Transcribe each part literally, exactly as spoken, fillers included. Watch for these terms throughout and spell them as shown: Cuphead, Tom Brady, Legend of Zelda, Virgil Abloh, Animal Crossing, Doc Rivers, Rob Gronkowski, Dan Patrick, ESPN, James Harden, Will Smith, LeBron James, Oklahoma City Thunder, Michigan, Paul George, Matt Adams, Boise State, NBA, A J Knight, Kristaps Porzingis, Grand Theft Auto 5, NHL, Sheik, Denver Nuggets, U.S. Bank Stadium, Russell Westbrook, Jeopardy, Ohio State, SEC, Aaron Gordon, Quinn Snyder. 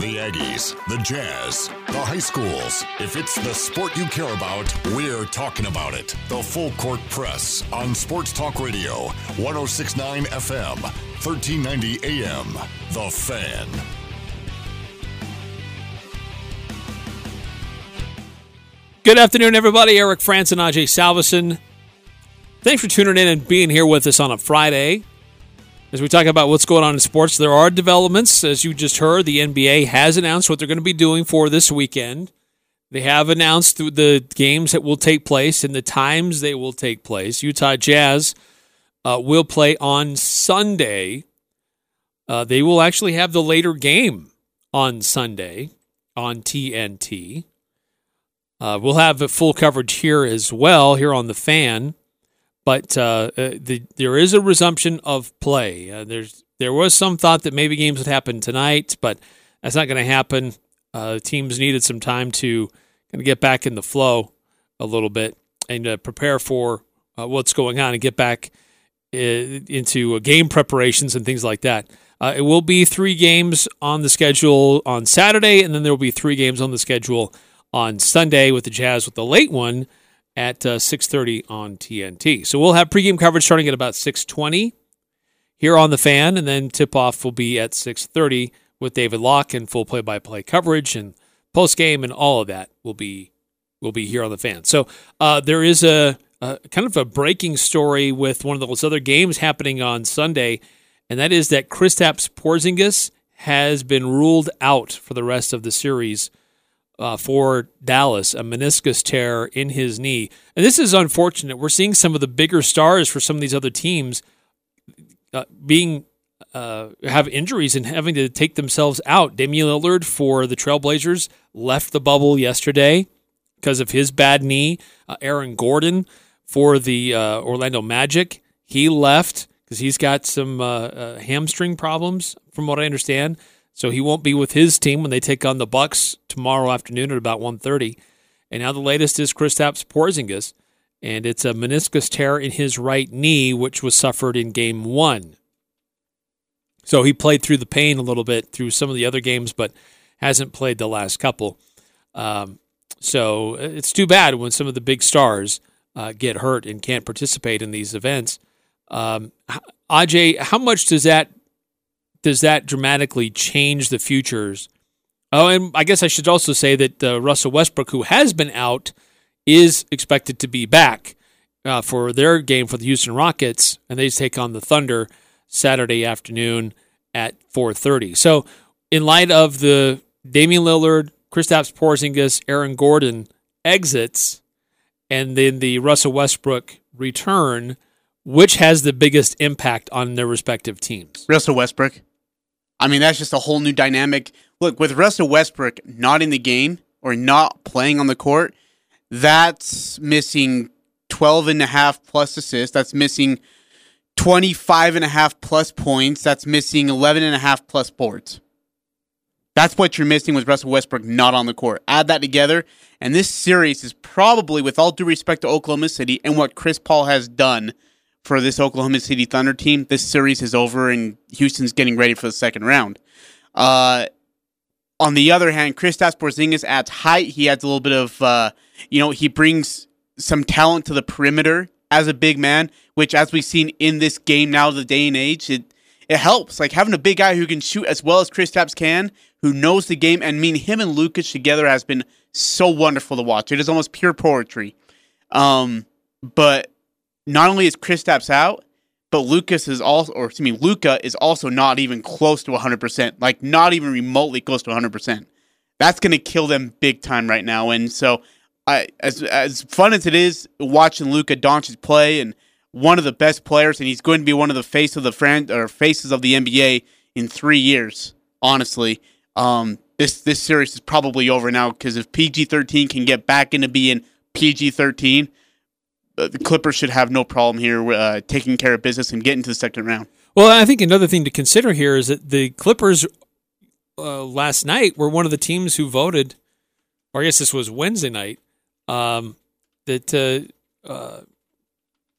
The Aggies, the Jazz, the high schools. If it's the sport you care about, we're talking about it. The Full Court Press on Sports Talk Radio, one oh six point nine F M, thirteen ninety A M. The Fan. Good afternoon, everybody. Eric Frandsen, Ajay Salveson. Thanks for tuning in and being here with us on a Friday. As we talk about what's going on in sports, there are developments. As you just heard, the N B A has announced what they're going to be doing for this weekend. They have announced the games that will take place and the times they will take place. Utah Jazz uh, will play on Sunday. Uh, they will actually have the later game on Sunday on T N T. Uh, we'll have full coverage here as well, here on The Fan. But uh, the, there is a resumption of play. Uh, there's There was some thought that maybe games would happen tonight, but that's not going to happen. Uh, teams needed some time to kind of get back in the flow a little bit and uh, prepare for uh, what's going on and get back uh, into uh, game preparations and things like that. Uh, it will be three games on the schedule on Saturday, and then there will be three games on the schedule on Sunday with the Jazz with the late one at uh, six thirty on T N T. So we'll have pregame coverage starting at about six twenty here on The Fan, and then tip-off will be at six thirty with David Locke and full play-by-play coverage and post-game and all of that will be will be here on The Fan. So uh, there is a, a kind of a breaking story with one of those other games happening on Sunday, and that is that Kristaps Porzingis has been ruled out for the rest of the series Uh, for Dallas, a meniscus tear in his knee. And this is unfortunate. We're seeing some of the bigger stars for some of these other teams uh, being uh, have injuries and having to take themselves out. Damian Lillard for the Trail Blazers left the bubble yesterday because of his bad knee. Uh, Aaron Gordon for the uh, Orlando Magic, he left because he's got some uh, uh, hamstring problems, from what I understand. So he won't be with his team when they take on the Bucks tomorrow afternoon at about one thirty. And now the latest is Kristaps Porzingis, and it's a meniscus tear in his right knee, which was suffered in game one. So he played through the pain a little bit through some of the other games, but hasn't played the last couple. Um, so it's too bad when some of the big stars uh, get hurt and can't participate in these events. Um, Ajay, how much does that Does that dramatically change the futures? Oh, and I guess I should also say that uh, Russell Westbrook, who has been out, is expected to be back uh, for their game for the Houston Rockets, and they take on the Thunder Saturday afternoon at four thirty. So in light of the Damian Lillard, Kristaps Porzingis, Aaron Gordon exits, and then the Russell Westbrook return, which has the biggest impact on their respective teams? Russell Westbrook. I mean, that's just a whole new dynamic. Look, with Russell Westbrook not in the game or not playing on the court, that's missing twelve and a half plus assists. That's missing twenty-five and a half plus points. That's missing eleven and a half plus boards. That's what you're missing with Russell Westbrook not on the court. Add that together, and this series is probably, with all due respect to Oklahoma City and what Chris Paul has done for this Oklahoma City Thunder team, this series is over and Houston's getting ready for the second round. Uh, on the other hand, Kristaps Porzingis adds height. He adds a little bit of, uh, you know, he brings some talent to the perimeter as a big man, which, as we've seen in this game now, the day and age, it, it helps. Like, having a big guy who can shoot as well as Kristaps can, who knows the game, and I mean, him and Lukic together has been so wonderful to watch. It is almost pure poetry. Um, but... Not only is Kristaps out, but Lucas is also, or excuse me, Luka is also not even close to one hundred percent. Like, not even remotely close to one hundred percent. That's going to kill them big time right now. And so, I, as as fun as it is watching Luka Doncic play, and one of the best players, and he's going to be one of the face of the fran- or faces of the N B A in three years. Honestly, um, this this series is probably over now, because if P G thirteen can get back into being P G thirteen. The Clippers should have no problem here uh, taking care of business and getting to the second round. Well, I think another thing to consider here is that the Clippers uh, last night were one of the teams who voted, or I guess this was Wednesday night, um, that, uh, uh,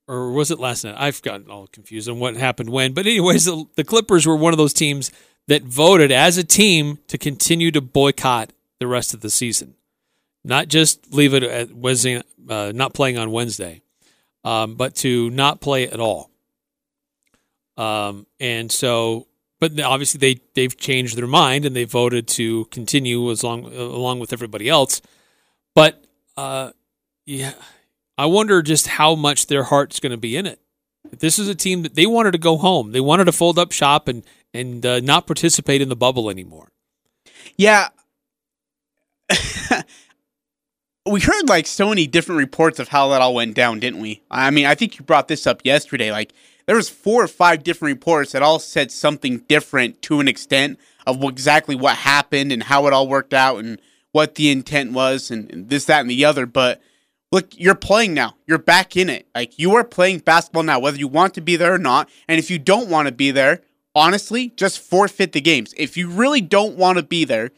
or was it last night? I've gotten all confused on what happened when. But anyways, the, the Clippers were one of those teams that voted as a team to continue to boycott the rest of the season, not just leave it at Wednesday, uh, not playing on Wednesday, um, but to not play at all. Um, and so, but obviously they they've changed their mind and they voted to continue as long along with everybody else. But uh, yeah, I wonder just how much their heart's going to be in it. This is a team that they wanted to go home. They wanted to fold up shop and and uh, not participate in the bubble anymore. Yeah. We heard like so many different reports of how that all went down, didn't we? I mean, I think you brought this up yesterday. Like there was four or five different reports that all said something different to an extent of exactly what happened and how it all worked out and what the intent was and, and this, that, and the other. But look, you're playing now. You're back in it. Like you are playing basketball now, whether you want to be there or not. And if you don't want to be there, honestly, just forfeit the games. If you really don't want to be there,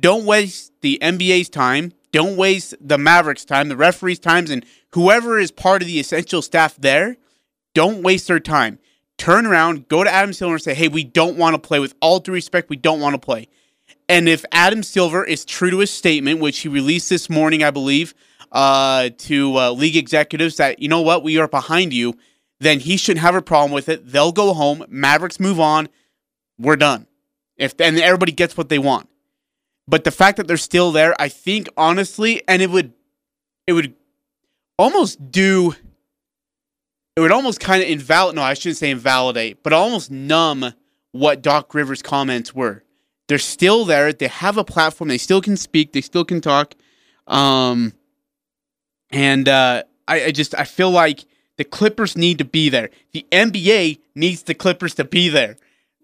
don't waste the N B A's time. Don't waste the Mavericks' time, the referees' times, and whoever is part of the essential staff there, don't waste their time. Turn around, go to Adam Silver and say, hey, we don't want to play. With all due respect, we don't want to play. And if Adam Silver is true to his statement, which he released this morning, I believe, uh, to uh, league executives that, you know what, we are behind you, then he shouldn't have a problem with it. They'll go home. Mavericks move on. We're done. If and everybody gets what they want. But the fact that they're still there, I think, honestly, and it would it would almost do, it would almost kind of invalidate, no, I shouldn't say invalidate, but almost numb what Doc Rivers' comments were. They're still there. They have a platform. They still can speak. They still can talk. Um, and uh, I, I just, I feel like the Clippers need to be there. The N B A needs the Clippers to be there.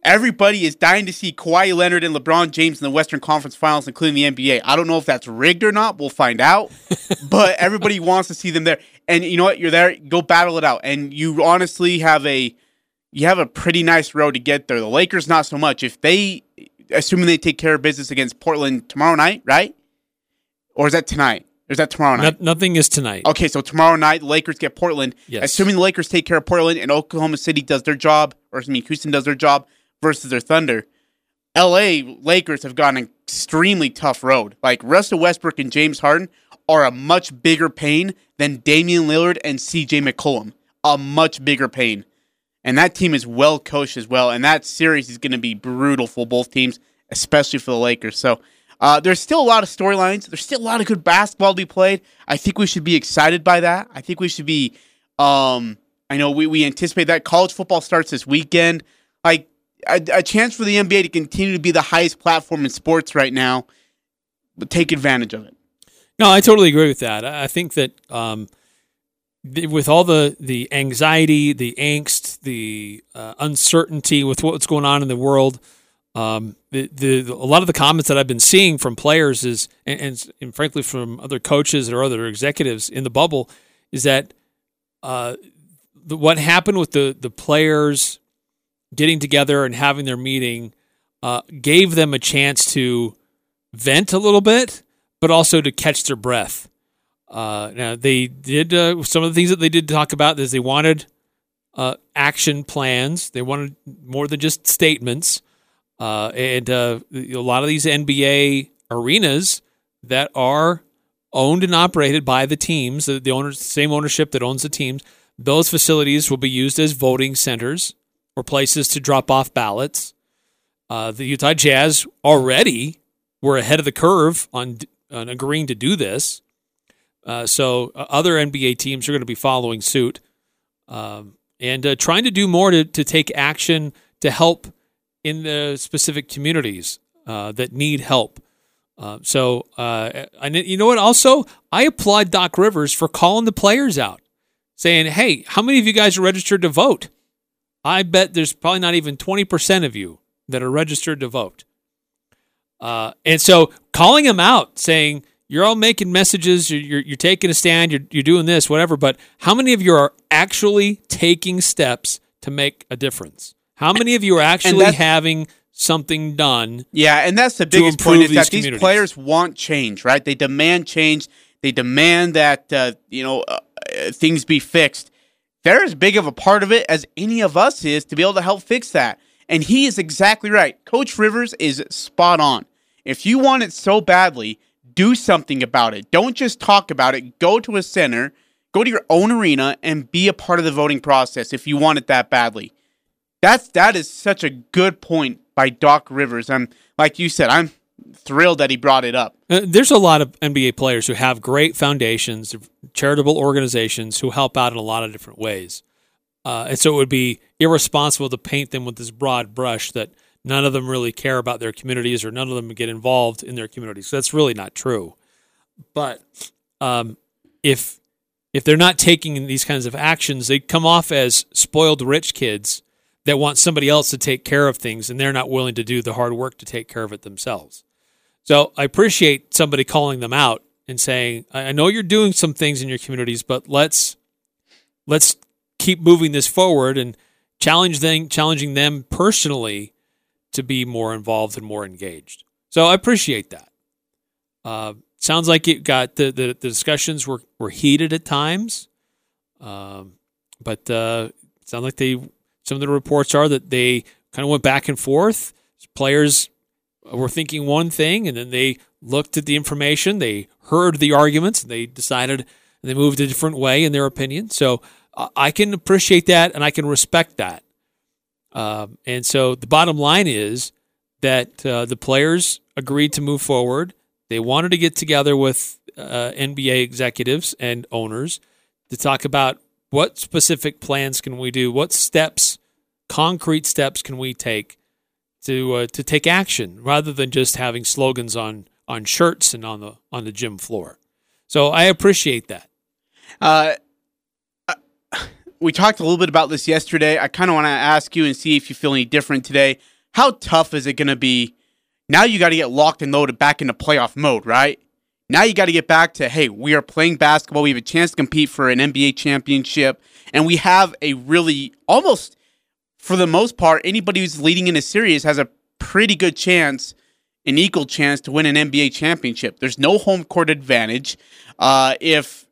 Everybody is dying to see Kawhi Leonard and LeBron James in the Western Conference Finals, including the N B A. I don't know if that's rigged or not. We'll find out. But everybody wants to see them there. And you know what? You're there. Go battle it out. And you honestly have a you have a pretty nice road to get there. The Lakers, not so much. If they, assuming they take care of business against Portland tomorrow night, right? Or is that tonight? Or is that tomorrow night? No, nothing is tonight. Okay, so tomorrow night, the Lakers get Portland. Yes. Assuming the Lakers take care of Portland and Oklahoma City does their job, or I mean, Houston does their job, versus their Thunder, L A Lakers have got an extremely tough road. Like, Russell Westbrook and James Harden are a much bigger pain than Damian Lillard and C J McCollum. A much bigger pain. And that team is well coached as well, and that series is going to be brutal for both teams, especially for the Lakers. So, uh, there's still a lot of storylines. There's still a lot of good basketball to be played. I think we should be excited by that. I think we should be, um, I know we, we anticipate that. College football starts this weekend. Like, A, a chance for the N B A to continue to be the highest platform in sports right now, but take advantage of it. No, I totally agree with that. I think that um, with all the, the anxiety, the angst, the uh, uncertainty with what's going on in the world, um, the, the, the a lot of the comments that I've been seeing from players is, and, and, and frankly from other coaches or other executives in the bubble, is that uh, the, what happened with the the players getting together and having their meeting uh, gave them a chance to vent a little bit, but also to catch their breath. Uh, now, they did uh, some of the things that they did talk about is they wanted uh, action plans. They wanted more than just statements. Uh, and uh, a lot of these N B A arenas that are owned and operated by the teams, the owners, same ownership that owns the teams, those facilities will be used as voting centers or places to drop off ballots. Uh, the Utah Jazz already were ahead of the curve on, on agreeing to do this. Uh, so uh, other N B A teams are going to be following suit um, and uh, trying to do more to, to take action to help in the specific communities uh, that need help. Uh, so, uh, and you know what? Also, I applaud Doc Rivers for calling the players out, saying, hey, how many of you guys are registered to vote? I bet there's probably not even twenty percent of you that are registered to vote. Uh, and so calling them out, saying, you're all making messages, you're, you're, you're taking a stand, you're, you're doing this, whatever, but how many of you are actually taking steps to make a difference? How many of you are actually having something done? Yeah, and that's the biggest point is that these players want change, right? They demand change. They demand that uh, you know uh, things be fixed. They're as big of a part of it as any of us is to be able to help fix that. And he is exactly right. Coach Rivers is spot on. If you want it so badly, do something about it. Don't just talk about it. Go to a center, go to your own arena, and be a part of the voting process if you want it that badly. That's, that is such a good point by Doc Rivers. I'm, like you said, I'm thrilled that he brought it up. Uh, there's a lot of N B A players who have great foundations, charitable organizations who help out in a lot of different ways. Uh, and so it would be irresponsible to paint them with this broad brush that none of them really care about their communities or none of them get involved in their communities. So that's really not true. But um, if if they're not taking these kinds of actions, they come off as spoiled rich kids that want somebody else to take care of things, and they're not willing to do the hard work to take care of it themselves. So I appreciate somebody calling them out and saying, I know you're doing some things in your communities, but let's let's keep moving this forward and challenge them, challenging them personally to be more involved and more engaged. So I appreciate that. Uh, sounds like it got the, the, the discussions were, were heated at times, um, but uh, it sounds like they some of the reports are that they kind of went back and forth. Players were thinking one thing, and then they looked at the information, they heard the arguments, and they decided and they moved a different way in their opinion. So I can appreciate that, and I can respect that. Um, and so the bottom line is that uh, the players agreed to move forward. They wanted to get together with uh, N B A executives and owners to talk about what specific plans can we do, what steps, concrete steps can we take to uh, to take action rather than just having slogans on on shirts and on the on the gym floor. So I appreciate that. Uh We talked a little bit about this yesterday. I kind of want to ask you and see if you feel any different today. How tough is it going to be? Now you got to get locked and loaded back into playoff mode, right? Now you got to get back to, hey, we are playing basketball. We have a chance to compete for an N B A championship. And we have a really, almost, for the most part, anybody who's leading in a series has a pretty good chance, an equal chance to win an N B A championship. There's no home court advantage. Uh, if...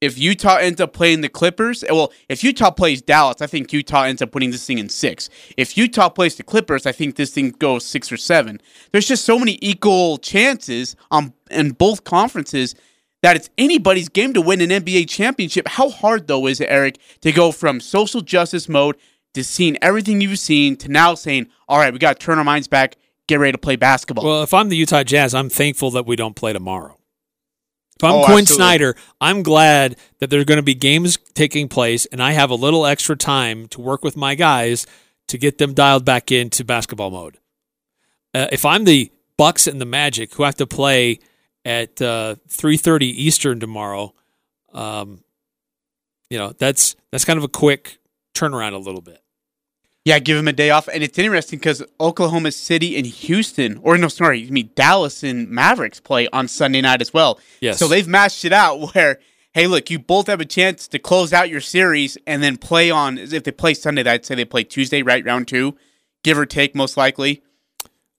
If Utah ends up playing the Clippers, well, if Utah plays Dallas, I think Utah ends up winning this thing in six. If Utah plays the Clippers, I think this thing goes six or seven. There's just so many equal chances on in both conferences that it's anybody's game to win an N B A championship. How hard, though, is it, Eric, to go from social justice mode to seeing everything you've seen to now saying, all right, we got to turn our minds back, get ready to play basketball? Well, if I'm the Utah Jazz, I'm thankful that we don't play tomorrow. If I'm oh, Quinn absolutely. Snyder, I'm glad that there are going to be games taking place, and I have a little extra time to work with my guys to get them dialed back into basketball mode. Uh, if I'm the Bucks and the Magic, who have to play at uh, three thirty Eastern tomorrow, um, you know that's that's kind of a quick turnaround a little bit. Yeah, give them a day off, and it's interesting because Oklahoma City and Houston, or no, sorry, I mean Dallas and Mavericks play on Sunday night as well. Yes. So they've matched it out where, hey, look, you both have a chance to close out your series and then play on. If they play Sunday, I'd say they play Tuesday, right, round two, give or take, most likely.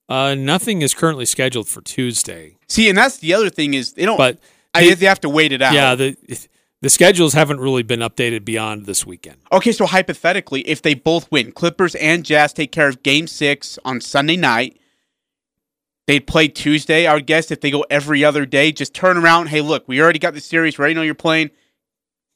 Uh, nothing is currently scheduled for Tuesday. See, and that's the other thing is they don't. But they, I, they have to wait it out. Yeah. The, The schedules haven't really been updated beyond this weekend. Okay, so hypothetically, if they both win, Clippers and Jazz take care of Game six on Sunday night. They'd play Tuesday, I would guess, if they go every other day. Just turn around. Hey, look, we already got the series. We already know you're playing.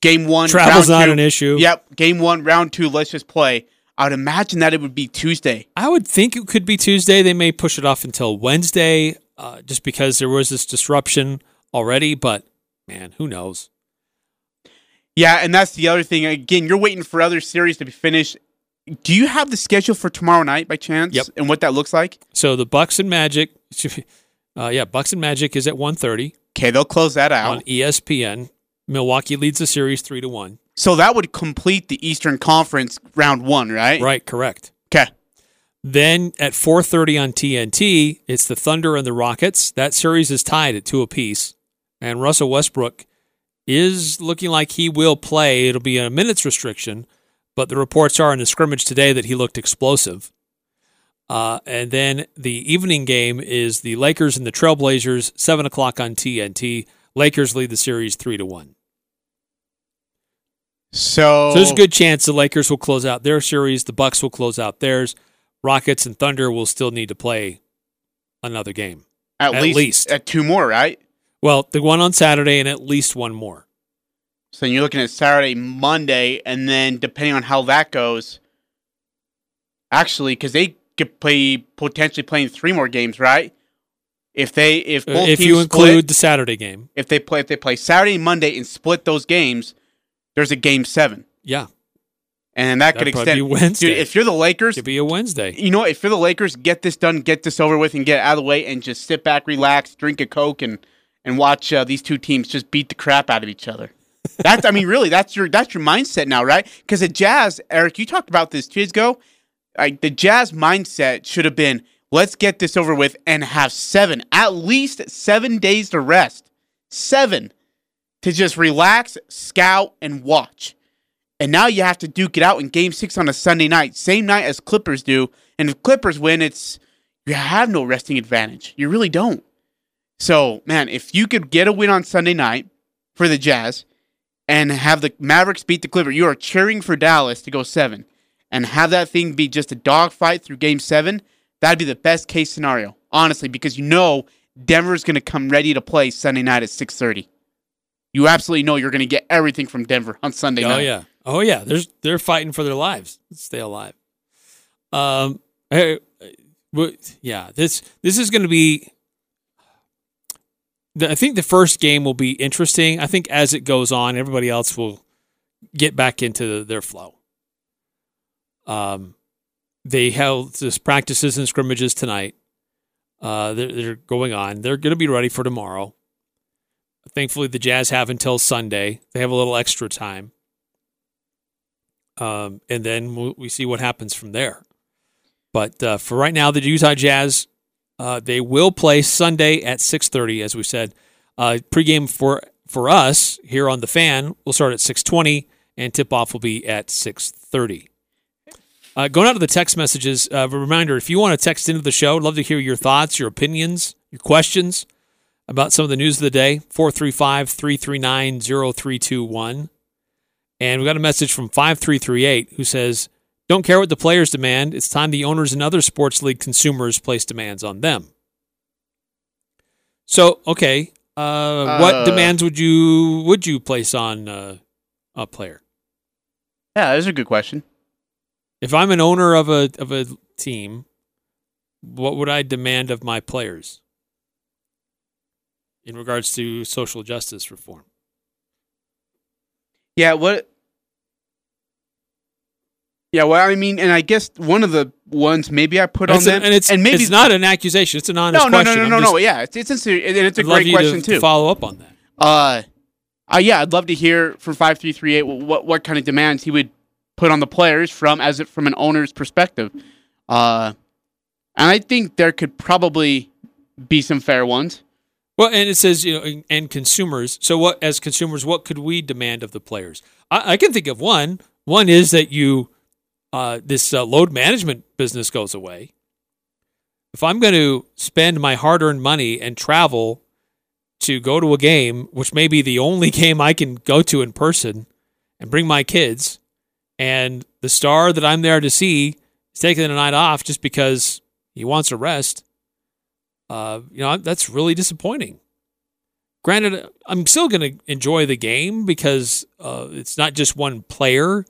Game one, Travel's round two. Travel's not an issue. Yep, game one, round two, let's just play. I would imagine that it would be Tuesday. I would think it could be Tuesday. They may push it off until Wednesday uh, just because there was this disruption already. But, man, who knows? Yeah, and that's the other thing. Again, you're waiting for other series to be finished. Do you have the schedule for tomorrow night by chance? Yep. And what that looks like? So the Bucks and Magic, uh, yeah, Bucks and Magic is at one thirty. Okay, they'll close that out on E S P N. Milwaukee leads the series three to one. So that would complete the Eastern Conference round one, right? Right, correct. Okay. Then at four thirty on T N T, it's the Thunder and the Rockets. That series is tied at two apiece, and Russell Westbrook is looking like he will play. It'll be a minutes restriction, but the reports are in the scrimmage today that he looked explosive. Uh, and then the evening game is the Lakers and the Trail Blazers, seven o'clock on T N T. Lakers lead the series three to one. So, so there's a good chance the Lakers will close out their series. The Bucks will close out theirs. Rockets and Thunder will still need to play another game. At, at least, least. At two more, right? Well, the one on Saturday and at least one more. So you're looking at Saturday, Monday, and then depending on how that goes, actually, because they could play potentially playing three more games, right? If they if both if teams you include split, the Saturday game, if they play if they play Saturday, Monday, and split those games, there's a game seven. Yeah, and that That'd could extend. Be Wednesday. Dude, if you're the Lakers, it could be a Wednesday. You know what? If you're the Lakers, get this done, get this over with, and get out of the way, and just sit back, relax, drink a Coke, and and watch uh, these two teams just beat the crap out of each other. That's, I mean, really, that's your that's your mindset now, right? Because the Jazz, Eric, you talked about this two days ago. Like the Jazz mindset should have been, let's get this over with and have seven, at least seven days to rest, seven to just relax, scout, and watch. And now you have to duke it out in Game Six on a Sunday night, same night as Clippers do. And if Clippers win, it's you have no resting advantage. You really don't. So, man, if you could get a win on Sunday night for the Jazz and have the Mavericks beat the Clippers, you are cheering for Dallas to go seven, and have that thing be just a dogfight through Game seven, that'd be the best-case scenario, honestly, because you know Denver's going to come ready to play Sunday night at six thirty. You absolutely know you're going to get everything from Denver on Sunday oh, night. Oh, yeah. Oh, yeah. They're, they're fighting for their lives. Stay alive. Um, hey, yeah, this, this is going to be... I think the first game will be interesting. I think as it goes on, everybody else will get back into their flow. Um, they held this practices and scrimmages tonight. Uh, they're, they're going on. They're going to be ready for tomorrow. Thankfully, the Jazz have until Sunday. They have a little extra time. Um, and then we'll, we see what happens from there. But uh, for right now, the Utah Jazz... Uh, they will play Sunday at six thirty, as we said. Uh, pregame for for us here on The Fan will start at six twenty, and tip-off will be at six thirty. Uh, going out to the text messages, uh, a reminder, if you want to text into the show, I'd love to hear your thoughts, your opinions, your questions about some of the news of the day, four three five, three three nine, zero three two one. And we got a message from five three three eight who says, "Don't care what the players demand. It's time the owners and other sports league consumers place demands on them." So, okay, uh, uh, what demands would you would you place on uh, a player? Yeah, that's a good question. If I'm an owner of a of a team, what would I demand of my players in regards to social justice reform? Yeah, what? Yeah, well, I mean, and I guess one of the ones maybe I put it's on them, a, and, it's, and maybe it's not an accusation; it's an honest no, no, no, question. No, no, no, no, no. Yeah, it's it's a, and it's a I'd great love you question to, too. To follow up on that. Uh, uh, yeah, I'd love to hear from five three three eight what what kind of demands he would put on the players from as it from an owner's perspective. Uh, and I think there could probably be some fair ones. Well, and it says, you know, and consumers. So, what as consumers, what could we demand of the players? I, I can think of one. One is that you. Uh, this uh, load management business goes away. If I'm going to spend my hard-earned money and travel to go to a game, which may be the only game I can go to in person, and bring my kids, and the star that I'm there to see is taking the night off just because he wants a rest, uh, you know, that's really disappointing. Granted, I'm still going to enjoy the game because uh, it's not just one player.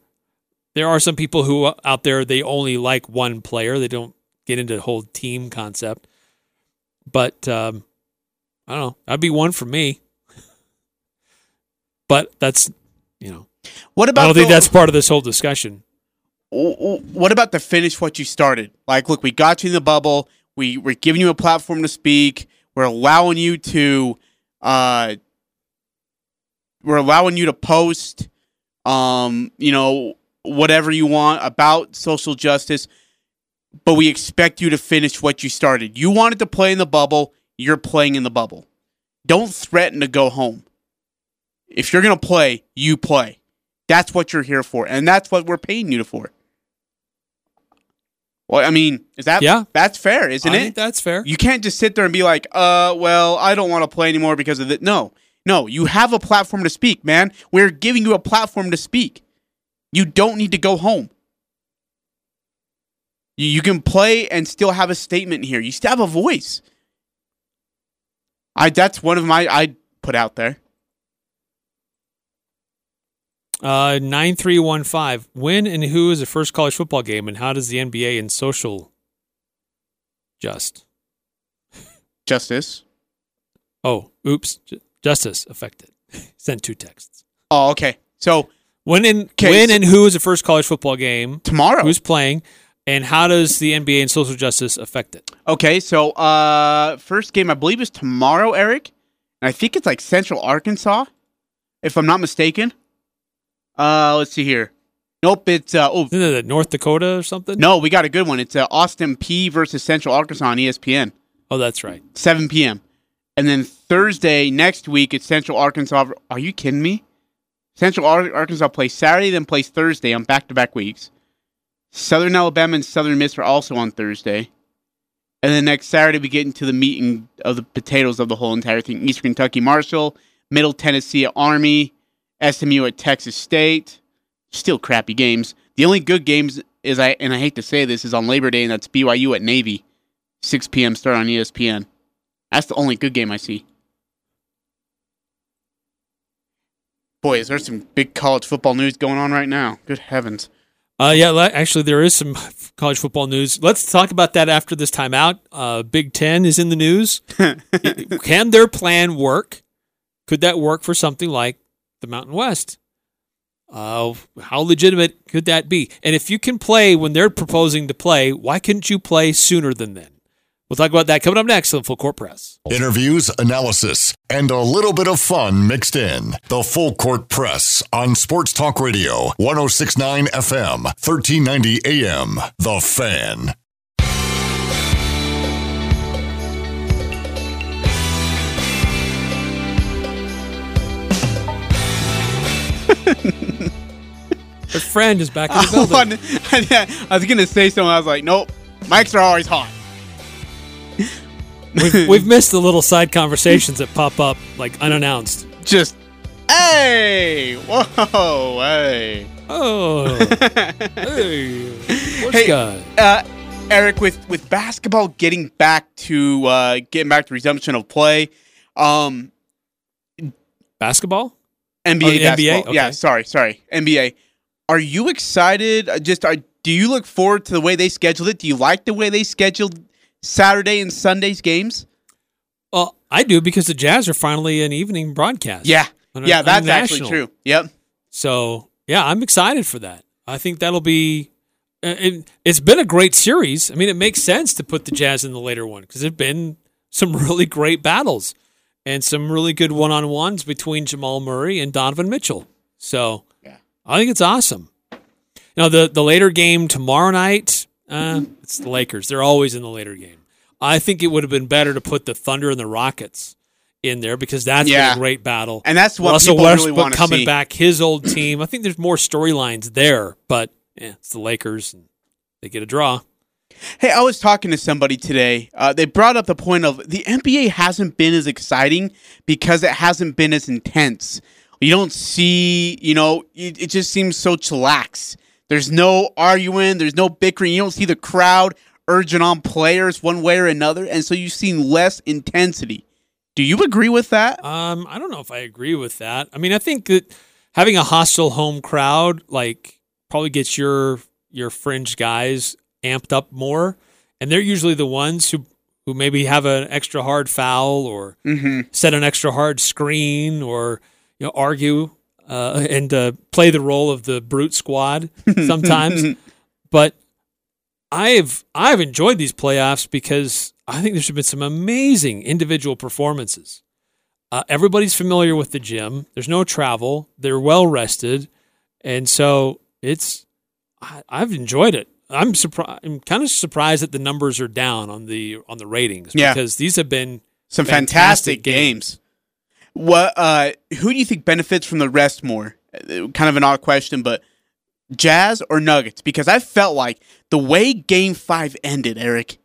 There are some people who out there, they only like one player. They don't get into the whole team concept. But, um, I don't know. That'd be one for me. But that's, you know. What about I don't the, think that's part of this whole discussion. What about the finish what you started? Like, look, we got you in the bubble. We, we're giving you a platform to speak. We're allowing you to uh, we're allowing you to post, um, you know, whatever you want about social justice, but we expect you to finish what you started. You wanted to play in the bubble, you're playing in the bubble. Don't threaten to go home. If you're going to play, you play. That's what you're here for, and that's what we're paying you for. Well, I mean, is that yeah. that's fair, isn't I it? Think that's fair. You can't just sit there and be like, "Uh, well, I don't want to play anymore because of that." No. No, you have a platform to speak, man. We're giving you a platform to speak. You don't need to go home. You can play and still have a statement here. You still have a voice. I that's one of my I put out there. Uh, nine three one five. When and who is the first college football game, and how does the N B A and social just justice? Oh, oops, justice affected. Sent two texts. Oh, okay. So when and okay, when so and who is the first college football game tomorrow? Who's playing, and how does the N B A and social justice affect it? Okay, so uh, first game I believe is tomorrow, Eric, and I think it's like Central Arkansas, if I'm not mistaken. Uh, let's see here. Nope, it's uh, oh, isn't it North Dakota or something? No, we got a good one. It's uh, Austin Peay versus Central Arkansas on E S P N. Oh, that's right. seven p.m. And then Thursday next week, it's Central Arkansas. Are you kidding me? Central Ar- Arkansas plays Saturday, then plays Thursday on back-to-back weeks. Southern Alabama and Southern Miss are also on Thursday. And then next Saturday, we get into the meat and of the potatoes of the whole entire thing. Eastern Kentucky, Marshall, Middle Tennessee at Army, S M U at Texas State. Still crappy games. The only good games is I and I hate to say this is on Labor Day, and that's B Y U at Navy, six p.m. start on E S P N. That's the only good game I see. Boy, is there some big college football news going on right now? Good heavens. Uh, yeah, actually, there is some college football news. Let's talk about that after this timeout. Uh, Big Ten is in the news. Can their plan work? Could that work for something like the Mountain West? Uh, how legitimate could that be? And if you can play when they're proposing to play, why couldn't you play sooner than then? We'll talk about that coming up next on Full Court Press. Interviews, analysis, and a little bit of fun mixed in. The Full Court Press on Sports Talk Radio, one oh six point nine F M, thirteen ninety A M. The Fan. Her friend is back in the building. I, I was going to say something. I was like, nope, mics are always hot. we've, we've missed the little side conversations that pop up, like, unannounced. Just, hey, whoa, hey. Oh, hey, what's hey, guy? Uh, Eric, with, with basketball getting back to, uh, getting back to resumption of play. Um, basketball? N B A oh, basketball. N B A? Okay. Yeah, sorry, sorry. N B A. Are you excited? Just, are, do you look forward to the way they scheduled it? Do you like the way they scheduled Saturday and Sunday's games? Well, I do because the Jazz are finally an evening broadcast. Yeah, on, yeah, on that's national. Actually true. Yep. So, yeah, I'm excited for that. I think that'll be it, – it's been a great series. I mean, it makes sense to put the Jazz in the later one because there have been some really great battles and some really good one-on-ones between Jamal Murray and Donovan Mitchell. So, yeah. I think it's awesome. Now, the, the later game tomorrow night – Uh, it's the Lakers. They're always in the later game. I think it would have been better to put the Thunder and the Rockets in there because that's yeah. been a great battle. And that's what Russell people Westbrook really want to see. Coming back, his old team. I think there's more storylines there, but yeah, it's the Lakers, and they get a draw. Hey, I was talking to somebody today. Uh, they brought up the point of the N B A hasn't been as exciting because it hasn't been as intense. You don't see, you know, it, it just seems so chillax. There's no arguing. There's no bickering. You don't see the crowd urging on players one way or another, and so you've seen less intensity. Do you agree with that? Um, I don't know if I agree with that. I mean, I think that having a hostile home crowd like probably gets your your fringe guys amped up more, and they're usually the ones who, who maybe have an extra hard foul or mm-hmm. set an extra hard screen or you know argue. Uh, and uh, play the role of the brute squad sometimes. But I've I've enjoyed these playoffs because I think there's been some amazing individual performances. Uh, everybody's familiar with the gym. There's no travel. They're well-rested. And so it's I, I've enjoyed it. I'm surprised. I'm kind of surprised that the numbers are down on the on the ratings yeah. because these have been some fantastic, fantastic games. games. What? Uh, who do you think benefits from the rest more? Kind of an odd question, but Jazz or Nuggets? Because I felt like the way Game five ended, Eric,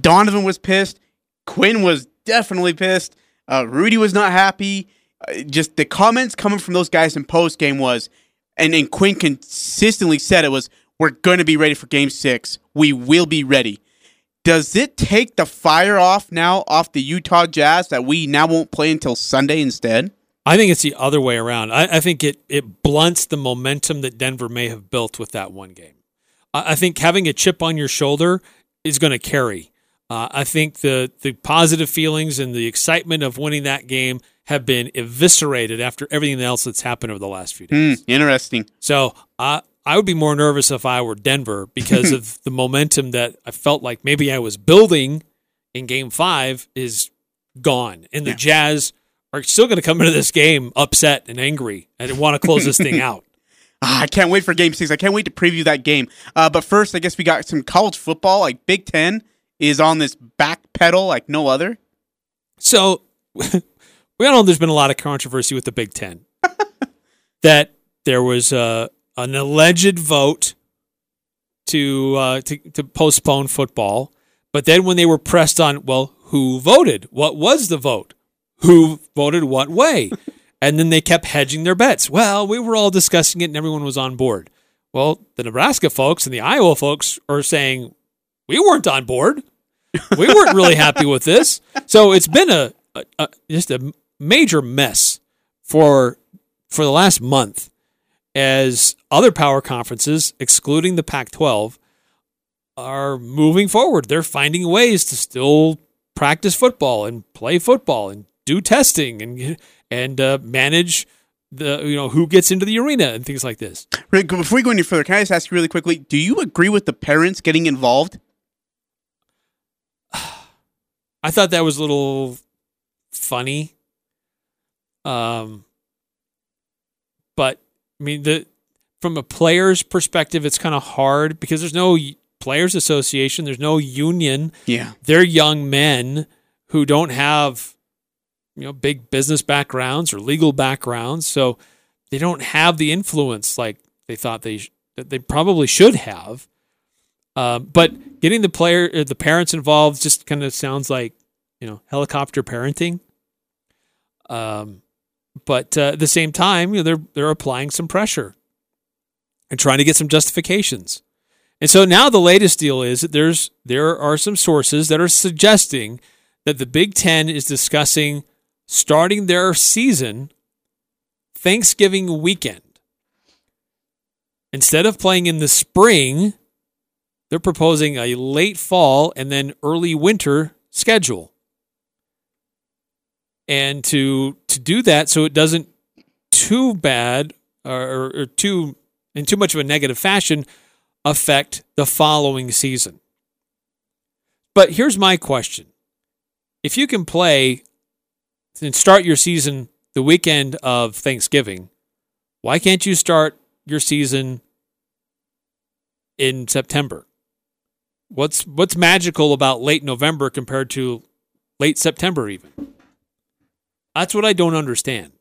Donovan was pissed. Quinn was definitely pissed. Uh, Rudy was not happy. Uh, just the comments coming from those guys in post game was, and, and Quinn consistently said it was, We're going to be ready for game six. We will be ready. Does it take the fire off now off the Utah Jazz that we now won't play until Sunday instead? I think it's the other way around. I, I think it, it blunts the momentum that Denver may have built with that one game. I, I think having a chip on your shoulder is going to carry. Uh, I think the, the positive feelings and the excitement of winning that game have been eviscerated after everything else that's happened over the last few days. Mm, interesting. So I uh, I would be more nervous if I were Denver because of the momentum that I felt like maybe I was building in game five is gone. And the yeah. Jazz are still going to come into this game upset and angry and want to close this thing out. Ah, I can't wait for game six. I can't wait to preview that game. Uh, but first, I guess we got some college football. Like Big Ten is on this back pedal like no other. So we all know there's been a lot of controversy with the Big Ten. That there was a... Uh, an alleged vote to, uh, to to postpone football. But then when they were pressed on, well, who voted? What was the vote? Who voted what way? And then they kept hedging their bets. Well, we were all discussing it and everyone was on board. Well, the Nebraska folks and the Iowa folks are saying, we weren't on board. We weren't really happy with this. So it's been a, a, a just a major mess for for the last month. As other power conferences, excluding the Pac twelve, are moving forward. They're finding ways to still practice football and play football and do testing and and uh, manage the you know who gets into the arena and things like this. Rick, before we go any further, can I just ask you really quickly, do you agree with the parents getting involved? I thought that was a little funny. Um, but I mean, the from a player's perspective, it's kind of hard because there's no players' association, there's no union. Yeah, they're young men who don't have, you know, big business backgrounds or legal backgrounds, so they don't have the influence like they thought they sh- that they probably should have. Um, but getting the player, or the parents involved, just kind of sounds like you know helicopter parenting. Um. But uh, at the same time, you know, they're they're applying some pressure and trying to get some justifications. And so now the latest deal is that there's there are some sources that are suggesting that the Big Ten is discussing starting their season Thanksgiving weekend. Instead of playing in the spring, they're proposing a late fall and then early winter schedule. And to to do that so it doesn't too bad or, or too in too much of a negative fashion affect the following season. But here's my question. If you can play and start your season the weekend of Thanksgiving, why can't you start your season in September? What's what's magical about late November compared to late September even? That's what I don't understand.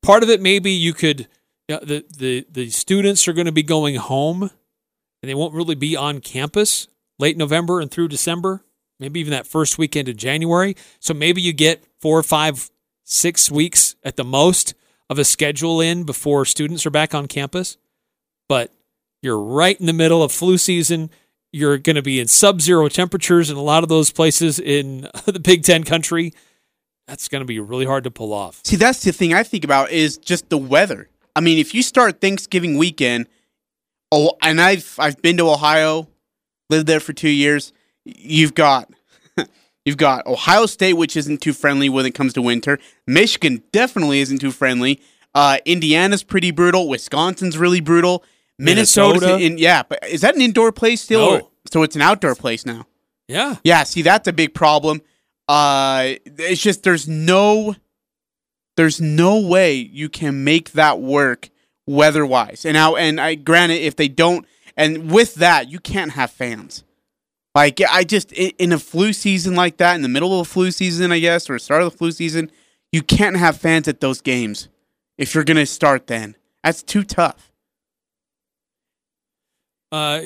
Part of it, maybe you could, you know, the, the, the students are going to be going home and they won't really be on campus late November and through December, maybe even that first weekend of January. So maybe you get four, five, six weeks at the most of a schedule in before students are back on campus. But you're right in the middle of flu season. You're going to be in sub-zero temperatures in a lot of those places in the Big Ten country. That's going to be really hard to pull off. See, that's the thing I think about is just the weather. I mean, if you start Thanksgiving weekend, oh, and I've I've been to Ohio, lived there for two years. You've got you've got Ohio State, which isn't too friendly when it comes to winter. Michigan definitely isn't too friendly. Uh, Indiana's pretty brutal. Wisconsin's really brutal. Minnesota's Minnesota, in, yeah, but is that an indoor place still? No. Or, so it's an outdoor place now. Yeah, yeah. See, that's a big problem. Uh, it's just there's no, there's no way you can make that work weather-wise. And now, and I granted, if they don't, and with that, you can't have fans. Like I just in a flu season like that, in the middle of a flu season, I guess, or start of the flu season, you can't have fans at those games if you're gonna start then. That's too tough. Uh.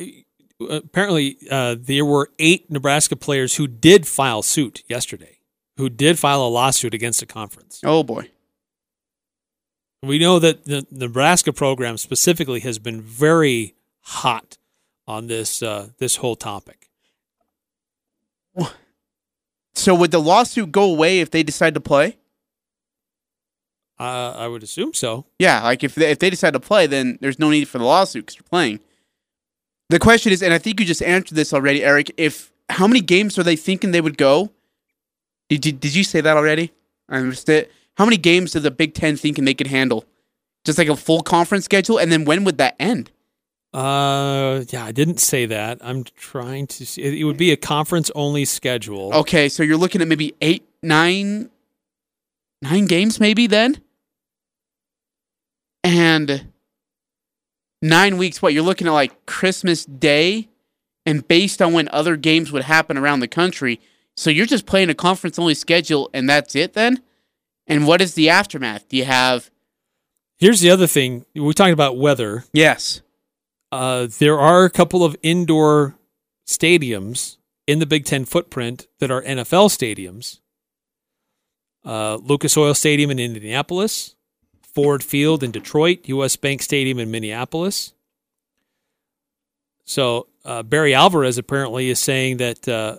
Apparently, uh, there were eight Nebraska players who did file suit yesterday, who did file a lawsuit against the conference. Oh, boy. We know that the Nebraska program specifically has been very hot on this uh, this whole topic. So would the lawsuit go away if they decide to play? Uh, I would assume so. Yeah, like if they, if they decide to play, then there's no need for the lawsuit because you're playing. The question is, and I think you just answered this already, Eric, if how many games are they thinking they would go? Did, did, did you say that already? I missed it. How many games does the Big Ten thinking they could handle? Just like a full conference schedule? And then when would that end? Uh, yeah, I didn't say that. I'm trying to see. It, it would be a conference-only schedule. Okay, so you're looking at maybe eight, nine, nine games maybe then? And nine weeks, what, you're looking at like Christmas Day? And based on when other games would happen around the country, so you're just playing a conference-only schedule, and that's it then? And what is the aftermath? Do you have... Here's the other thing. We're talking about weather. Yes. Uh, there are a couple of indoor stadiums in the Big Ten footprint that are N F L stadiums. Uh, Lucas Oil Stadium in Indianapolis, Ford Field in Detroit, U S Bank Stadium in Minneapolis. So uh, Barry Alvarez apparently is saying that... Uh,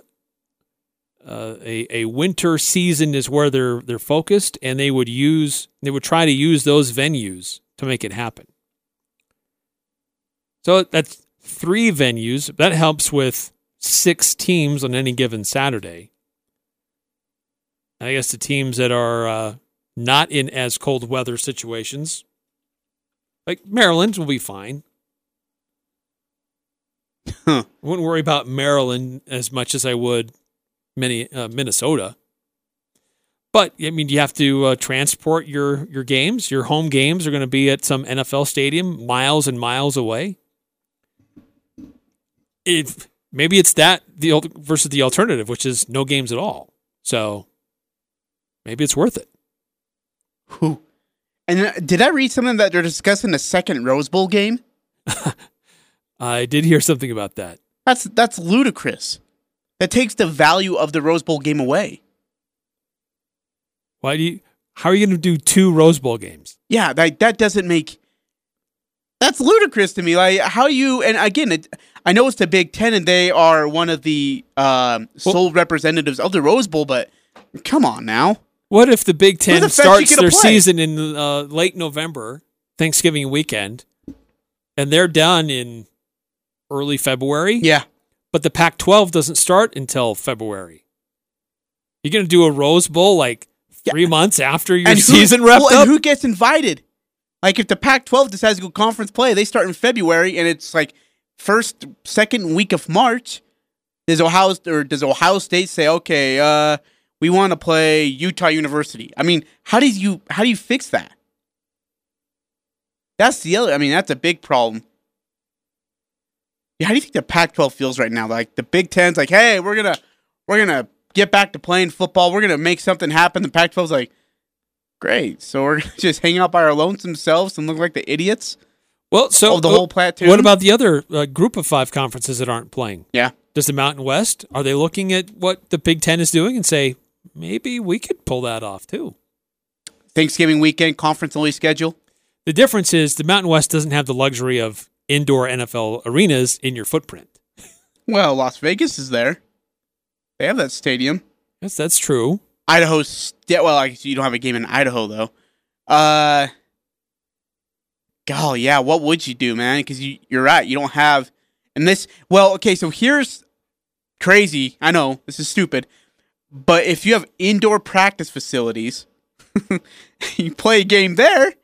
Uh, a, a winter season is where they're they're focused, and they would use they would try to use those venues to make it happen. So that's three venues. That helps with six teams on any given Saturday. I guess the teams that are uh, not in as cold weather situations, like Maryland, will be fine. Huh. I wouldn't worry about Maryland as much as I would Many, uh, Minnesota. But, I mean, you have to uh, transport your, your games. Your home games are going to be at some N F L stadium miles and miles away. If, maybe it's that the versus the alternative, which is no games at all. So maybe it's worth it. Whew. And did I read something that they're discussing a second Rose Bowl game? I did hear something about that. That's That's ludicrous. That takes the value of the Rose Bowl game away. Why do you? How are you going to do two Rose Bowl games? Yeah, that that doesn't make. That's ludicrous to me. Like how you and again, it, I know it's the Big Ten and they are one of the um, sole well, representatives of the Rose Bowl, but come on now. What if the Big Ten the starts their play? season in uh, late November, Thanksgiving weekend, and they're done in early February? Yeah. But the Pac twelve doesn't start until February. You're going to do a Rose Bowl like three yeah. months after your and season who, wrapped well, up? And who gets invited? Like if the Pac twelve decides to go conference play, they start in February, and it's like first, second week of March. Does Ohio or does Ohio State say, okay, uh, we want to play Utah University? I mean, how do you how do you fix that? That's the other. I mean, that's a big problem. Yeah, how do you think the Pac twelve feels right now? Like the Big Ten's like, hey, we're gonna we're gonna get back to playing football. We're gonna make something happen. The Pac twelve's like, great. So we're gonna just hang out by our lonesome selves and look like the idiots. Well, so oh, the well, whole platoon. What about the other uh, group of five conferences that aren't playing? Yeah, does the Mountain West? Are they looking at what the Big Ten is doing and say maybe we could pull that off too? Thanksgiving weekend conference only schedule. The difference is the Mountain West doesn't have the luxury of indoor N F L arenas in your footprint. Well, Las Vegas is there. They have that stadium. Yes, that's true. Idaho's... St- well, I guess you don't have a game in Idaho, though. Uh, golly, yeah, what would you do, man? Because you, you're right, you don't have... And this... Well, okay, so here's... Crazy, I know, this is stupid. But if you have indoor practice facilities, you play a game there,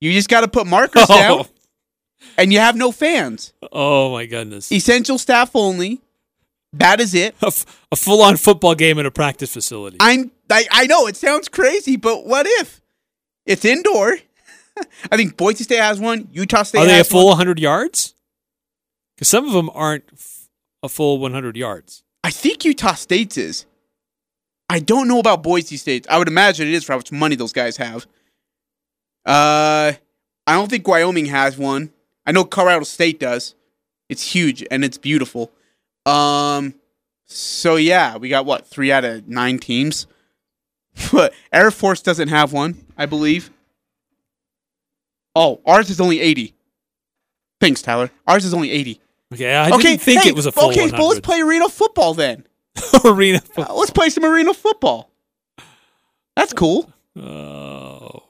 you just got to put markers oh. down. And you have no fans. Oh, my goodness. Essential staff only. That is it. A, f- a full-on football game in a practice facility. I'm, I I know, it sounds crazy, but what if? It's indoor. I think Boise State has one. Utah State has one. Are they a full one. one hundred yards? Because some of them aren't f- a full one hundred yards. I think Utah State's is. I don't know about Boise State's. I would imagine it is for how much money those guys have. Uh, I don't think Wyoming has one. I know Colorado State does. It's huge, and it's beautiful. Um, so, yeah, we got, what, three out of nine teams? But Air Force doesn't have one, I believe. Oh, ours is only eighty. Thanks, Tyler. Ours is only eighty. Okay, I okay, didn't think hey, it was a full okay, one hundred. Well, let's play arena football then. Arena football. Uh, let's play some arena football. That's cool. Oh.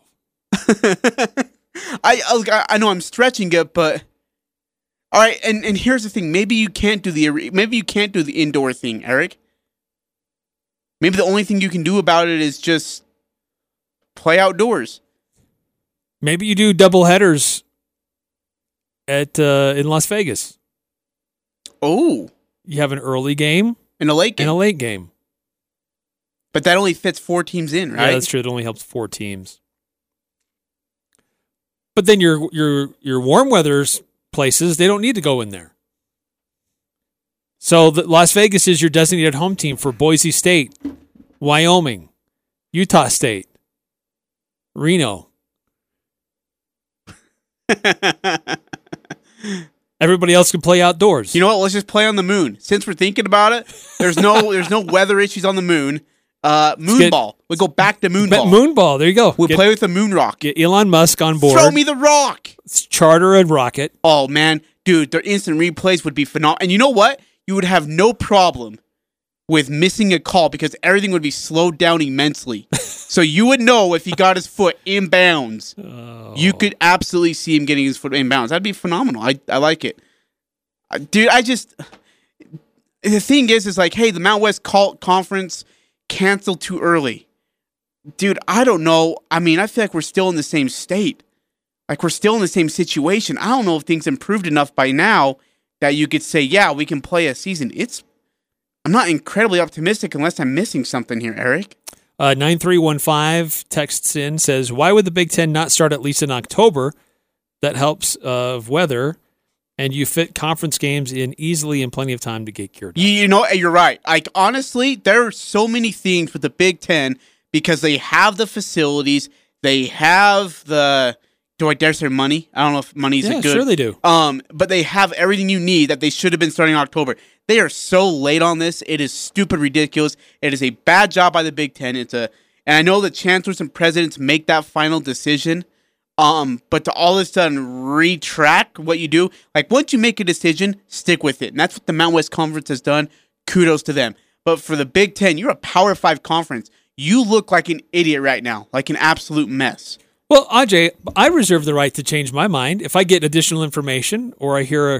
I, I, was, I know I'm stretching it, but... All right, and, and here's the thing. Maybe you can't do the maybe you can't do the indoor thing, Eric. Maybe the only thing you can do about it is just play outdoors. Maybe you do double headers at uh, in Las Vegas. Oh, you have an early game and a late game. And a late game. But that only fits four teams in, right? Yeah, that's true. It only helps four teams. But then your your your warm weather's places, they don't need to go in there. So the, Las Vegas is your designated home team for Boise State, Wyoming, Utah State, Reno. Everybody else can play outdoors. You know what? Let's just play on the moon. Since we're thinking about it, there's no there's no weather issues on the moon. Uh, moonball. We go back to moonball. Moonball. There you go. We'll get, play with the moon rock. Get Elon Musk on board. Throw me the rock. Let's charter a rocket. Oh man, dude, their instant replays would be phenomenal. And you know what? You would have no problem with missing a call because everything would be slowed down immensely. So you would know if he got his foot in bounds. Oh. You could absolutely see him getting his foot in bounds. That'd be phenomenal. I I like it, dude. I just the thing is is like, hey, the Mountain West call, conference. Canceled too early. Dude, I don't know. I mean, I feel like we're still in the same state. Like, we're still in the same situation. I don't know if things improved enough by now that you could say, yeah, we can play a season. It's, I'm not incredibly optimistic unless I'm missing something here, Eric. Uh, nine three one five texts in, says, why would the Big Ten not start at least in October? That helps of uh, weather. And you fit conference games in easily and plenty of time to get cured. You know, you're right. Like, honestly, there are so many things with the Big Ten because they have the facilities. They have the, do I dare say money? I don't know if money's yeah, a good. Yeah, sure they do. Um, but they have everything you need that they should have been starting in October. They are so late on this. It is stupid, ridiculous. It is a bad job by the Big Ten. It's a, and I know the chancellors and presidents make that final decision. Um, but to all of a sudden retract what you do, like once you make a decision, stick with it. And that's what the Mountain West Conference has done. Kudos to them. But for the Big Ten, you're a Power Five conference. You look like an idiot right now, like an absolute mess. Well, Ajay, I reserve the right to change my mind. If I get additional information or I hear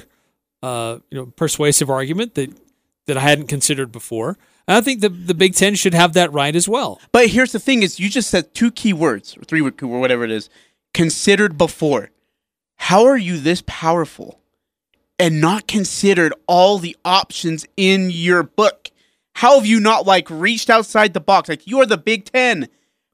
a uh, you know, persuasive argument that, that I hadn't considered before, and I think the, the Big Ten should have that right as well. But here's the thing is you just said two key words or three words or whatever it is. Considered before. How are you this powerful and not considered all the options in your book? How have you not like reached outside the box? Like you are the Big Ten.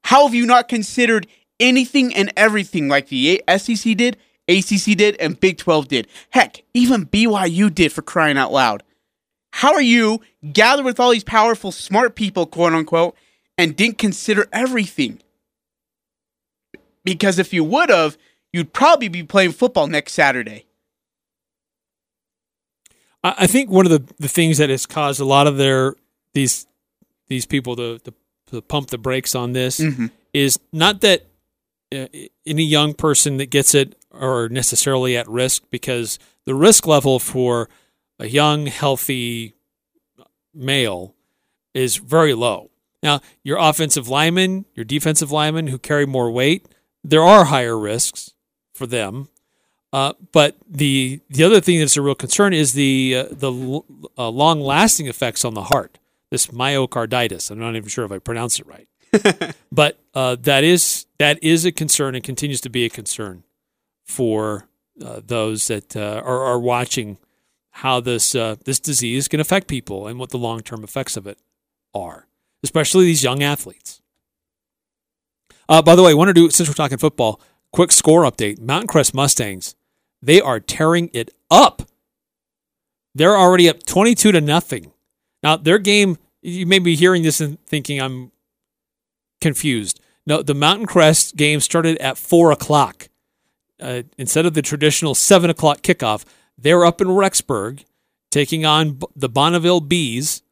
How have you not considered anything and everything like the S E C did, A C C did, and Big twelve did? Heck, even B Y U did for crying out loud. How are you gathered with all these powerful, smart people, quote unquote, and didn't consider everything? Because if you would have, you'd probably be playing football next Saturday. I think one of the, the things that has caused a lot of their these these people to, to, to pump the brakes on this mm-hmm. is not that uh, any young person that gets it are necessarily at risk, because the risk level for a young, healthy male is very low. Now, your offensive linemen, your defensive linemen who carry more weight, there are higher risks for them, uh, but the the other thing that's a real concern is the uh, the l- uh, long lasting effects on the heart. This myocarditis. I'm not even sure if I pronounce it right, but uh, that is that is a concern and continues to be a concern for uh, those that uh, are, are watching how this uh, this disease can affect people and what the long term effects of it are, especially these young athletes. Uh, by the way, I want to do, since we're talking football, quick score update. Mountain Crest Mustangs, they are tearing it up. They're already up twenty-two to nothing. Now, their game, you may be hearing this and thinking I'm confused. No, the Mountain Crest game started at four o'clock. Uh, instead of the traditional seven o'clock kickoff, they're up in Rexburg taking on the Bonneville Bees.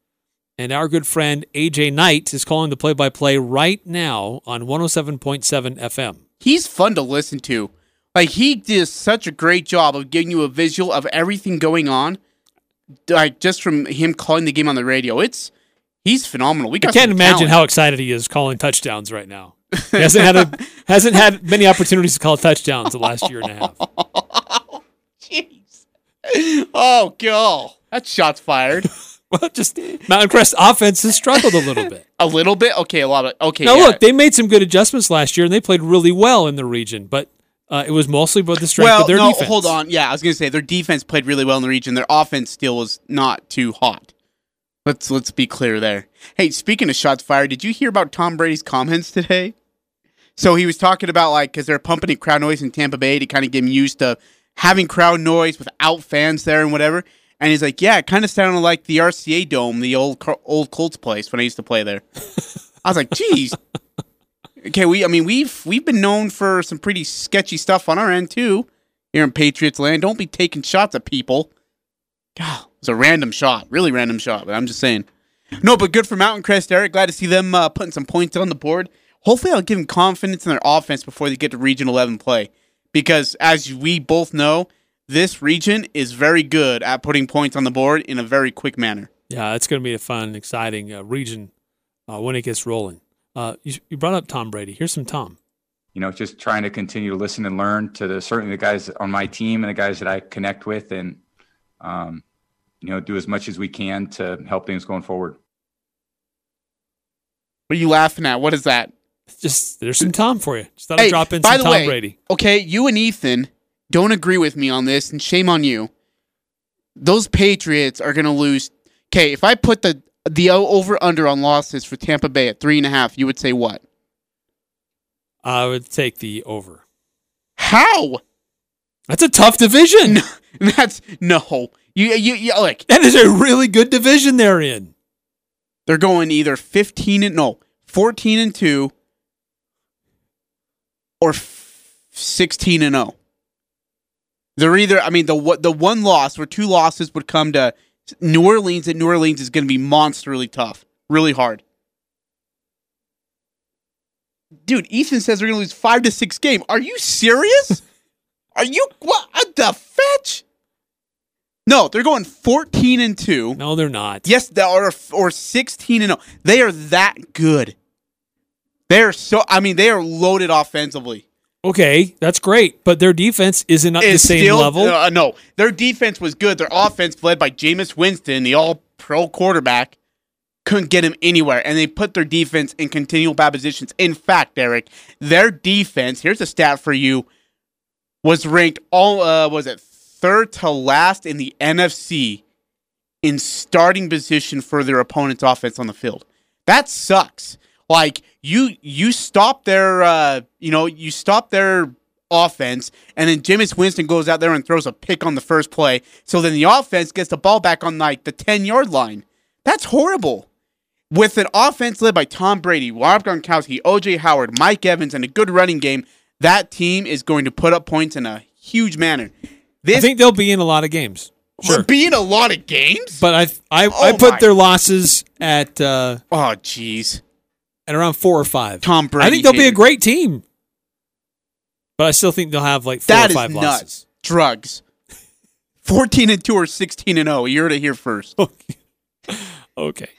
And our good friend A J Knight is calling the play-by-play right now on one oh seven point seven F M. He's fun to listen to. Like, he did such a great job of giving you a visual of everything going on, like, just from him calling the game on the radio. It's he's phenomenal. We got I can't imagine talent. How excited he is calling touchdowns right now. He hasn't had a, hasn't had many opportunities to call touchdowns the last year and a half. Jeez. Oh, God. That shot's fired. Well, just Mountain Crest offense has struggled a little bit. A little bit? Okay, a lot of okay. Now, yeah. Look, they made some good adjustments last year, and they played really well in the region, but uh, it was mostly about the strength well, of their no, defense. Well, hold on. Yeah, I was going to say, their defense played really well in the region. Their offense still was not too hot. Let's let's be clear there. Hey, speaking of shots fired, did you hear about Tom Brady's comments today? So he was talking about, like, because they're pumping in crowd noise in Tampa Bay to kind of get him used to having crowd noise without fans there and whatever. And he's like, yeah, it kind of sounded like the R C A Dome, the old old Colts place when I used to play there. I was like, geez. Okay, we I mean, we've we've been known for some pretty sketchy stuff on our end, too, here in Patriots land. Don't be taking shots at people. God, it was a random shot, really random shot, but I'm just saying. No, but good for Mountain Crest, Eric. Glad to see them uh, putting some points on the board. Hopefully I'll give them confidence in their offense before they get to Region eleven play. Because as we both know, this region is very good at putting points on the board in a very quick manner. Yeah, it's going to be a fun, exciting uh, region uh, when it gets rolling. Uh, you, you brought up Tom Brady. Here's some Tom. You know, just trying to continue to listen and learn to the, certainly the guys on my team and the guys that I connect with, and, um, you know, do as much as we can to help things going forward. What are you laughing at? What is that? Just there's some Tom for you. Just thought hey, I'd drop in some Tom way, Brady. Okay, you and Ethan don't agree with me on this, and shame on you. Those Patriots are going to lose. Okay, if I put the the over-under on losses for Tampa Bay at three and a half, you would say what? I would take the over. How? That's a tough division. No, that's no. You, you you like that is a really good division they're in. They're going either fifteen and no fourteen and two or f- sixteen and zero. They're either, I mean, the the one loss or two losses would come to New Orleans, and New Orleans is going to be monstrally tough, really hard. Dude, Ethan says they're going to lose five to six games. Are you serious? Are you, what the fetch? No, they're going fourteen and two. No, they're not. Yes, they are, or sixteen and zero. They are that good. They are so. I mean, they are loaded offensively. Okay, that's great, but their defense isn't at the same still, level. Uh, no, their defense was good. Their offense, led by Jameis Winston, the all-pro quarterback, couldn't get him anywhere, and they put their defense in continual bad positions. In fact, Eric, their defense, here's a stat for you, was ranked all, uh, was it third to last in the N F C in starting position for their opponent's offense on the field. That sucks. Like, you you stop their, uh, you know, you stop their offense, and then Jameis Winston goes out there and throws a pick on the first play, so then the offense gets the ball back on, like, the ten-yard line. That's horrible. With an offense led by Tom Brady, Rob Gronkowski, O J Howard, Mike Evans, and a good running game, that team is going to put up points in a huge manner. This, I think they'll be in a lot of games. Sure. Be in a lot of games? But I I, oh I put my. their losses at... Uh, oh, jeez. At around four or five. Tom Brady. I think they'll hated. be a great team. But I still think they'll have like four that or five is nuts. losses. Drugs. fourteen and two or sixteen and oh. You heard it here first. Okay. okay.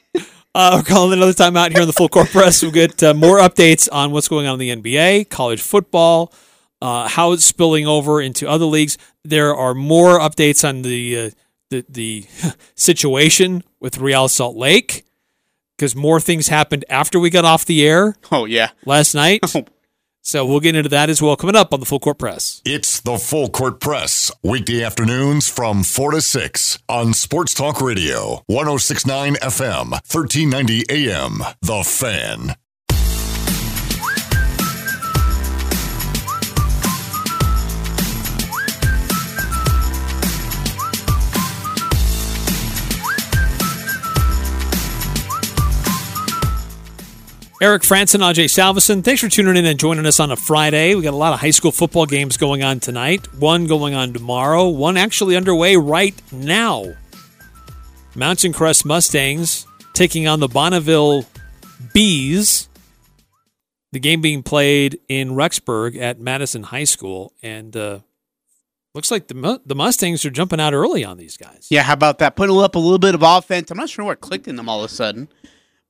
Uh, we're calling another time out here on the Full Court Press. We'll get uh, more updates on what's going on in the N B A, college football, uh, how it's spilling over into other leagues. There are more updates on the uh, the, the situation with Real Salt Lake, because more things happened after we got off the air. Oh, yeah. Last night. So we'll get into that as well coming up on the Full Court Press. It's the Full Court Press, weekday afternoons from four to six on Sports Talk Radio, one oh six point nine F M, thirteen ninety A M, The Fan. Eric Frandsen, Ajay Salveson, thanks for tuning in and joining us on a Friday. We got a lot of high school football games going on tonight, one going on tomorrow, one actually underway right now. Mountain Crest Mustangs taking on the Bonneville Bees. the game being played in Rexburg at Madison High School, and uh, looks like the the Mustangs are jumping out early on these guys. Yeah, how about that? Putting up a little bit of offense. I'm not sure what clicked in them all of a sudden,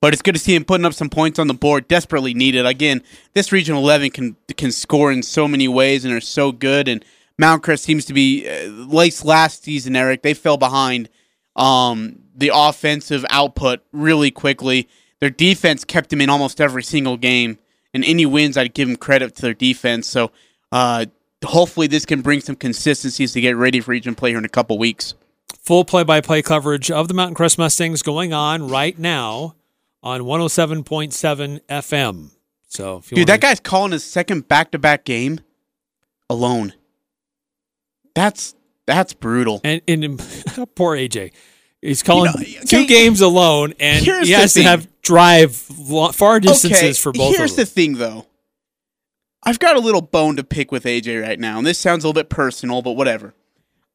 but it's good to see him putting up some points on the board. Desperately needed. Again, this Region eleven can can score in so many ways and are so good. And Mountcrest seems to be uh, late last season, Eric. They fell behind um, the offensive output really quickly. Their defense kept them in almost every single game. And any wins, I'd give them credit to their defense. So uh, hopefully this can bring some consistencies to get ready for region play here in a couple weeks. Full play-by-play coverage of the Mountain Crest Mustangs going on right now on one oh seven point seven F M. So, if you Dude, wanna... that guy's calling his second back-to-back game alone. That's that's brutal. And, and poor A J. He's calling you know, okay, two games alone, and he has to have drive far distances okay, for both of them. Here's the thing, though. I've got a little bone to pick with A J right now, and this sounds a little bit personal, but whatever.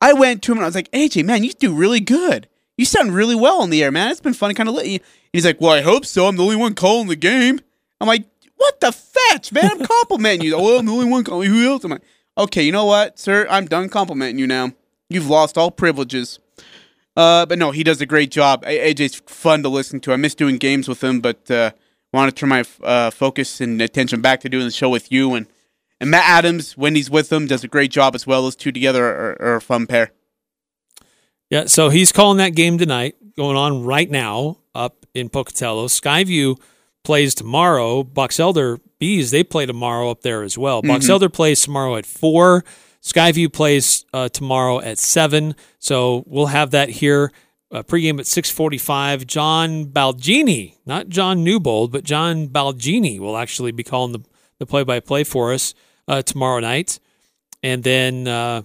I went to him, and I was like, A J, man, you do really good. You sound really well on the air, man. It's been fun kind of lit. And he's like, well, I hope so. I'm the only one calling the game. I'm like, what the fetch, man? I'm complimenting you. Well, I'm the only one calling. Who else? I'm like, okay, you know what, sir? I'm done complimenting you now. You've lost all privileges. Uh, but no, he does a great job. A J's fun to listen to. I miss doing games with him, but uh, want to turn my uh, focus and attention back to doing the show with you. And, and Matt Adams, when he's with him, does a great job as well. Those two together are, are a fun pair. Yeah, so he's calling that game tonight, going on right now up in Pocatello. Skyview plays tomorrow. Box Elder Bees, they play tomorrow up there as well. Box mm-hmm. Elder plays tomorrow at four. Skyview plays uh, tomorrow at seven, so we'll have that here. Uh, pregame at six forty-five. John Balgini, not John Newbold, but John Balgini will actually be calling the, the play-by-play for us uh, tomorrow night. And then uh,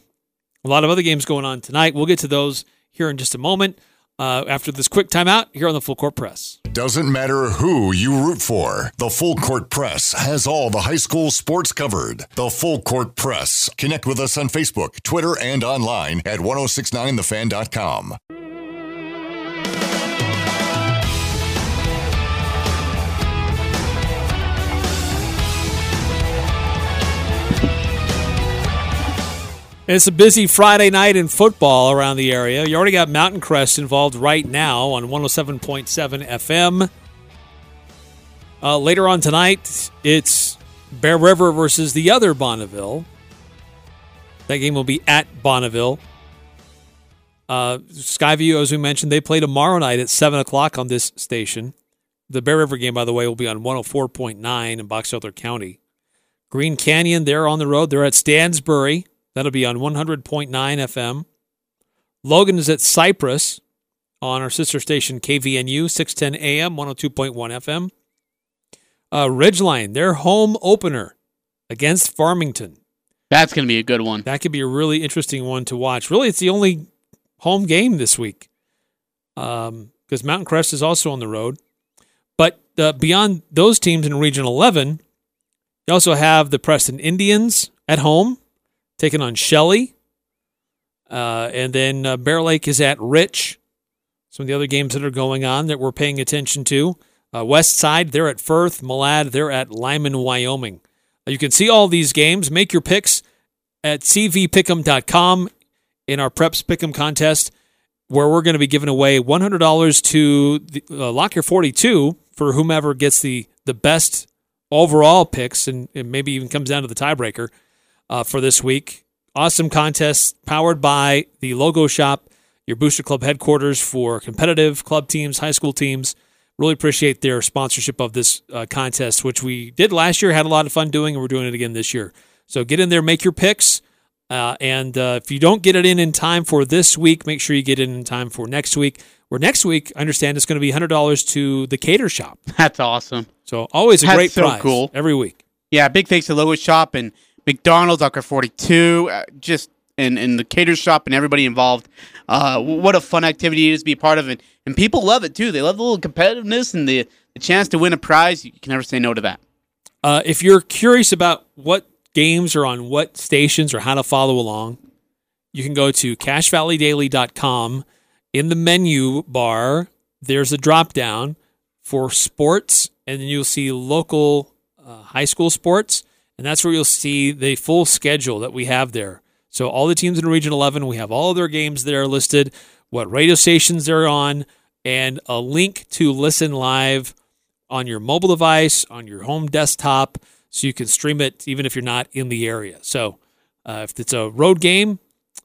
a lot of other games going on tonight. We'll get to those here in just a moment. Uh, after this quick timeout here on the Full Court Press. Doesn't matter who you root for, the Full Court Press has all the high school sports covered. The Full Court Press. Connect with us on Facebook, Twitter, and online at ten sixty-nine the fan dot com. It's a busy Friday night in football around the area. You already got Mountain Crest involved right now on one oh seven point seven F M. Uh, later on tonight, it's Bear River versus the other Bonneville. That game will be at Bonneville. Uh, Skyview, as we mentioned, they play tomorrow night at seven o'clock on this station. The Bear River game, by the way, will be on one oh four point nine in Box Elder County. Green Canyon, they're on the road. They're at Stansbury. That'll be on one hundred point nine F M. Logan is at Cypress on our sister station K V N U, six ten A M, one oh two point one F M. Uh, Ridgeline, their home opener against Farmington. That's going to be a good one. That could be a really interesting one to watch. Really, it's the only home game this week because um, Mountain Crest is also on the road. But uh, beyond those teams in Region eleven, you also have the Preston Indians at home, taking on Shelley. Uh, and then uh, Bear Lake is at Rich. Some of the other games that are going on that we're paying attention to. Uh, West Side, they're at Firth. Malad, they're at Lyman, Wyoming. Uh, you can see all these games. Make your picks at c v pick em dot com in our Preps Pick'em contest, where we're going to be giving away one hundred dollars to the, uh, Locker forty-two for whomever gets the, the best overall picks and, and maybe even comes down to the tiebreaker. Uh, for this week. Awesome contest powered by the Logo Shop, your Booster Club headquarters for competitive club teams, high school teams. Really appreciate their sponsorship of this uh, contest, which we did last year, had a lot of fun doing, and we're doing it again this year. So get in there, make your picks, uh, and uh, if you don't get it in in time for this week, make sure you get it in time for next week, where next week, I understand, it's going to be one hundred dollars to the Cater Shop. That's awesome. So always a That's great so prize cool. every week. Yeah, big thanks to Logo Shop and McDonald's, Locker forty-two, uh, just and, and the Cater Shop and everybody involved. Uh, what a fun activity it is to be part of. And, and people love it, too. They love the little competitiveness and the, the chance to win a prize. You can never say no to that. Uh, if you're curious about what games are on what stations or how to follow along, you can go to cash valley daily dot com. In the menu bar, there's a drop-down for sports, and then you'll see local uh, high school sports, and that's where you'll see the full schedule that we have there. So all the teams in Region eleven, we have all of their games that are listed, what radio stations they're on, and a link to listen live on your mobile device, on your home desktop, so you can stream it even if you're not in the area. So uh, if it's a road game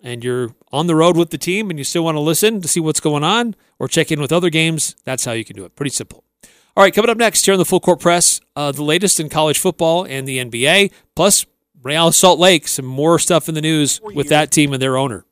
and you're on the road with the team and you still want to listen to see what's going on or check in with other games, that's how you can do it. Pretty simple. All right, coming up next here on the Full Court Press, uh, the latest in college football and the N B A, plus Real Salt Lake, some more stuff in the news with that team and their owner.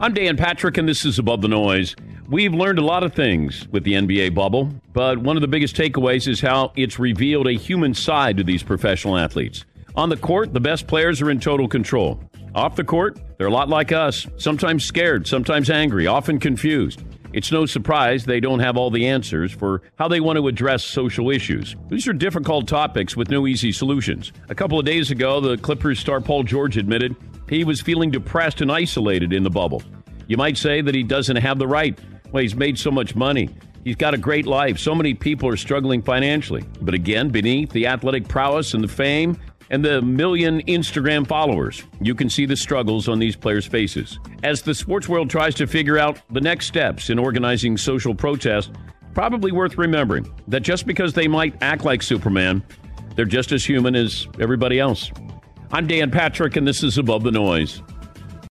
I'm Dan Patrick, and this is Above the Noise. We've learned a lot of things with the N B A bubble, but one of the biggest takeaways is how it's revealed a human side to these professional athletes. On the court, the best players are in total control. Off the court, they're a lot like us, sometimes scared, sometimes angry, often confused. It's no surprise they don't have all the answers for how they want to address social issues. These are difficult topics with no easy solutions. A couple of days ago, the Clippers star Paul George admitted he was feeling depressed and isolated in the bubble. You might say that he doesn't have the right. Well, he's made so much money. He's got a great life. So many people are struggling financially. But again, beneath the athletic prowess and the fame and the million Instagram followers, you can see the struggles on these players' faces. As the sports world tries to figure out the next steps in organizing social protest, probably worth remembering that just because they might act like Superman, they're just as human as everybody else. I'm Dan Patrick, and this is Above the Noise.